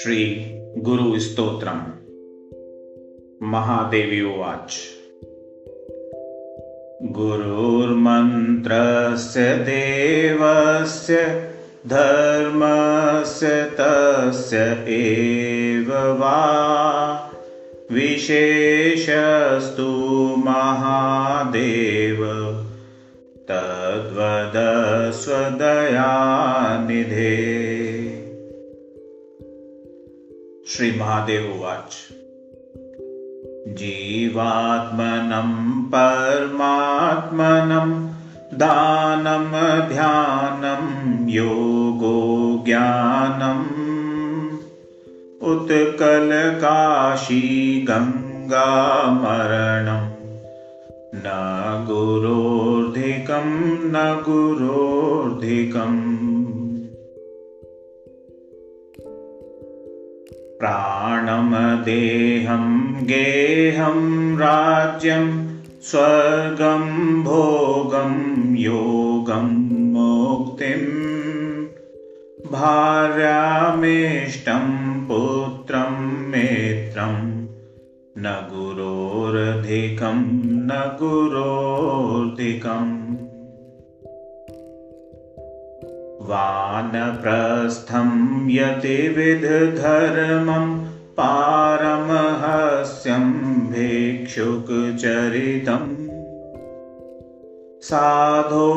श्री गुरु स्तोत्रम् महादेव्युवाच गुरुर्मन्त्रस्य देवस्य धर्मस्य तस्य एव वा विशेषस्तु महादेव तद्वदस्वदयानिधे। श्री महादेववाच जीवात्मनं परमात्मनं दानं ध्यानं योगो ज्ञानं उत्कल काशी गंगा मरणं न गुरोर्धिकं न गुरोर्धिकम्। प्राणं देहं गेहं राज्यं स्वर्गं भोगं योगं मुक्तिं भार्यामेष्टं पुत्रं मित्रम् न गुरोरधिकं न गुरोरधिकम्। वानप्रस्थं यतिविधधर्मं पारमहंस्यं भिक्षुकचरितं साधो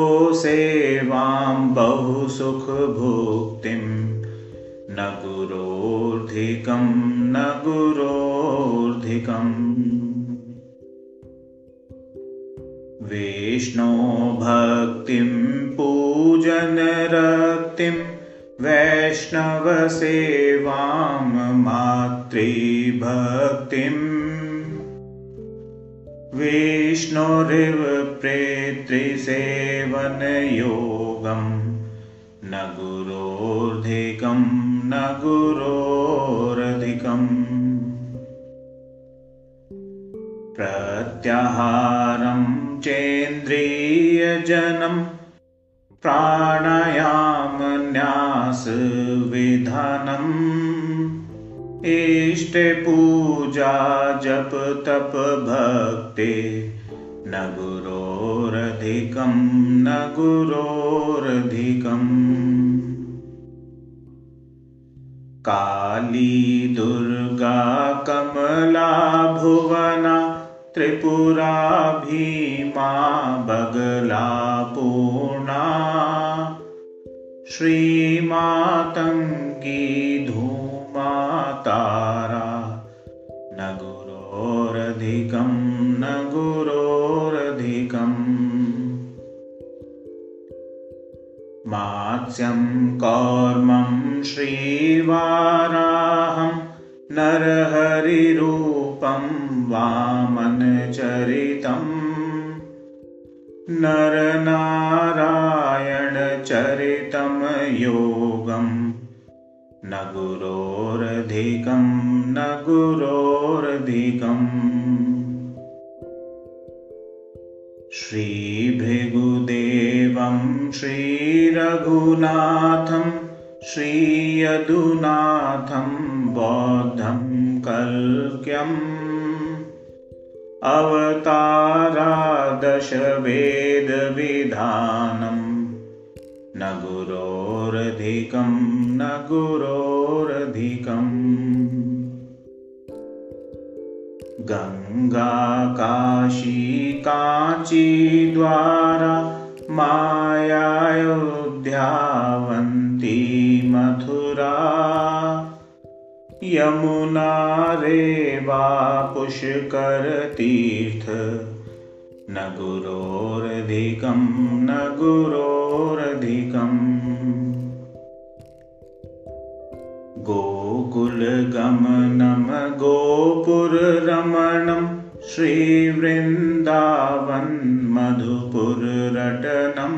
सेवां बहुसुखभुक्तिं न गुरोर्धिकं न गुरोर्धिकम्। विष्णो भक्तिं पूजन रक्तिं वैष्णव सेवां मातृभक्तिं विष्णुरिव प्रेतृसेवन योगम् न गुरोर्धिकं न गुरोरधिकम्। प्रत्याहारं चेन्द्रियजनं प्राणायाम न्यास विधानं इष्ट पूजा जप तप भक्ति न गुरोरधिकं न गुरोरधिकम्। काली दुर्गा कमला भुवना त्रिपुरा भीमा बगला पूर्णा श्री मातंगी धूमा तारा न गुरोरधिकं न गुरोरधिकम्। मात्स्यं कौर्मं श्रीवाराहं नरहरिरूपं वामनचरितं नरनारायणचरितं योगं न गुरोरधिकं न गुरोरधिकम्। श्रीभृगुदेवं श्रीरघुनाथं श्रीयदुनाथं बौद्धं कल्क्यम् अवतारादशवेदविधानं न गुरोरधिकं न गुरोरधिकम्। गंगा काशी कांची द्वारा मायायोध्यावन्ती मथुरा यमुना रेवा पुष्कर तीर्थ न गुरोरधिकं न गुरोरधिकम्। गोकुलगमनं गोपुररमणं श्रीवृन्दावन मधुपुररटनं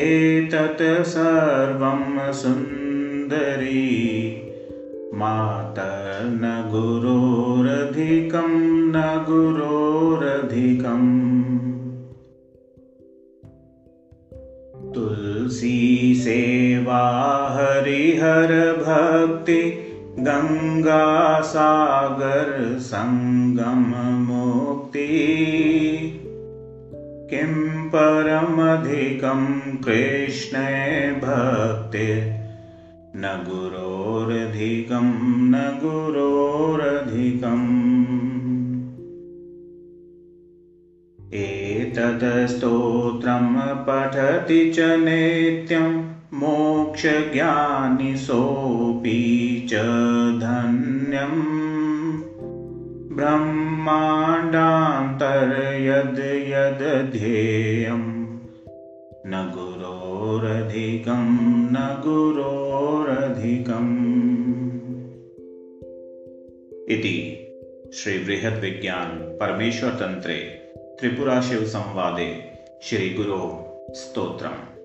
एतत् सर्वं सुन्दरी मातर्न गुरोरधिकं न गुरोरधिकम्। तुलसी सेवा हरिहर भक्ति गंगा सागर संगम मुक्ति किं परमधिकं कृष्णे भक्ति न गुरोरधिकं न गुरोरधिकम् एतद् स्तोत्रम् पठति च नित्यं मोक्षज्ञानी सोऽपि च धन्यम् ब्रह्माण्डान्तर्यद् यद् ध्येयम् न गुरोरधिकं न गुरोरधिकम् इति श्री बृहद् विज्ञान परमेश्वर तंत्रे त्रिपुरा शिव संवादे श्री गुरु स्तोत्रम्।